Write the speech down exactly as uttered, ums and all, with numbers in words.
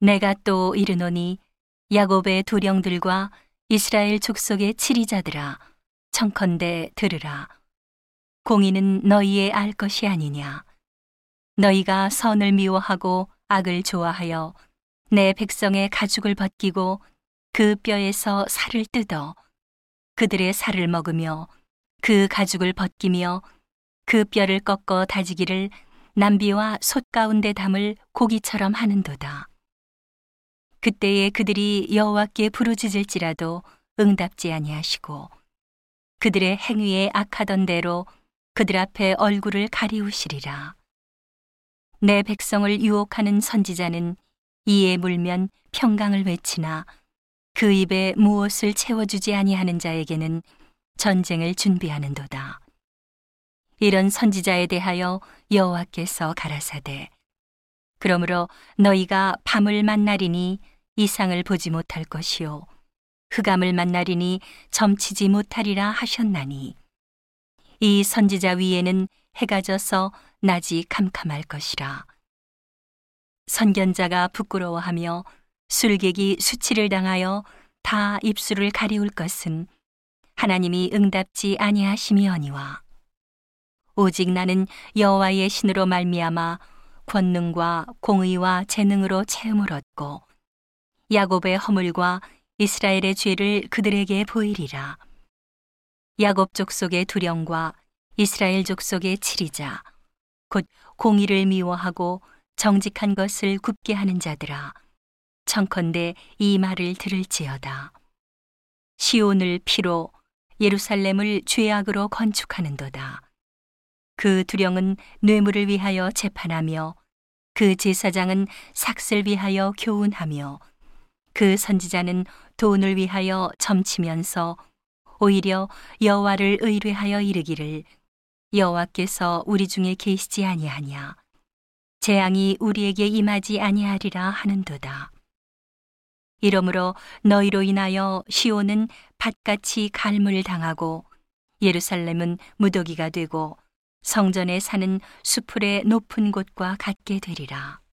내가 또 이르노니 야곱의 두령들과 이스라엘 족속의 치리자들아, 청컨대 들으라. 공의는 너희의 알 것이 아니냐. 너희가 선을 미워하고 악을 좋아하여 내 백성의 가죽을 벗기고 그 뼈에서 살을 뜯어 그들의 살을 먹으며 그 가죽을 벗기며 그 뼈를 꺾어 다지기를 남비와 솥 가운데 담을 고기처럼 하는도다. 그때에 그들이 여호와께 부르짖을지라도 응답지 아니하시고 그들의 행위에 악하던 대로 그들 앞에 얼굴을 가리우시리라. 내 백성을 유혹하는 선지자는 이에 물면 평강을 외치나 그 입에 무엇을 채워주지 아니하는 자에게는 전쟁을 준비하는도다. 이런 선지자에 대하여 여호와께서 가라사대, 그러므로 너희가 밤을 만나리니 이상을 보지 못할 것이요 흑암을 만나리니 점치지 못하리라 하셨나니, 이 선지자 위에는 해가 져서 낮이 캄캄할 것이라. 선견자가 부끄러워하며 술객이 수치를 당하여 다 입술을 가리울 것은 하나님이 응답지 아니하심이어니와, 오직 나는 여호와의 신으로 말미암아 권능과 공의와 재능으로 체험을 얻고 야곱의 허물과 이스라엘의 죄를 그들에게 보이리라. 야곱 족속의 두령과 이스라엘 족속의 치리자, 곧 공의를 미워하고 정직한 것을 굽게 하는 자들아, 청컨대 이 말을 들을지어다. 시온을 피로, 예루살렘을 죄악으로 건축하는도다. 그 두령은 뇌물을 위하여 재판하며 그 제사장은 삭슬 위하여 교훈하며 그 선지자는 돈을 위하여 점치면서 오히려 여호와를 의뢰하여 이르기를, 여호와께서 우리 중에 계시지 아니하냐. 재앙이 우리에게 임하지 아니하리라 하는도다. 이러므로 너희로 인하여 시온은 밭같이 갈물 당하고 예루살렘은 무더기가 되고 성전에 사는 수풀의 높은 곳과 같게 되리라.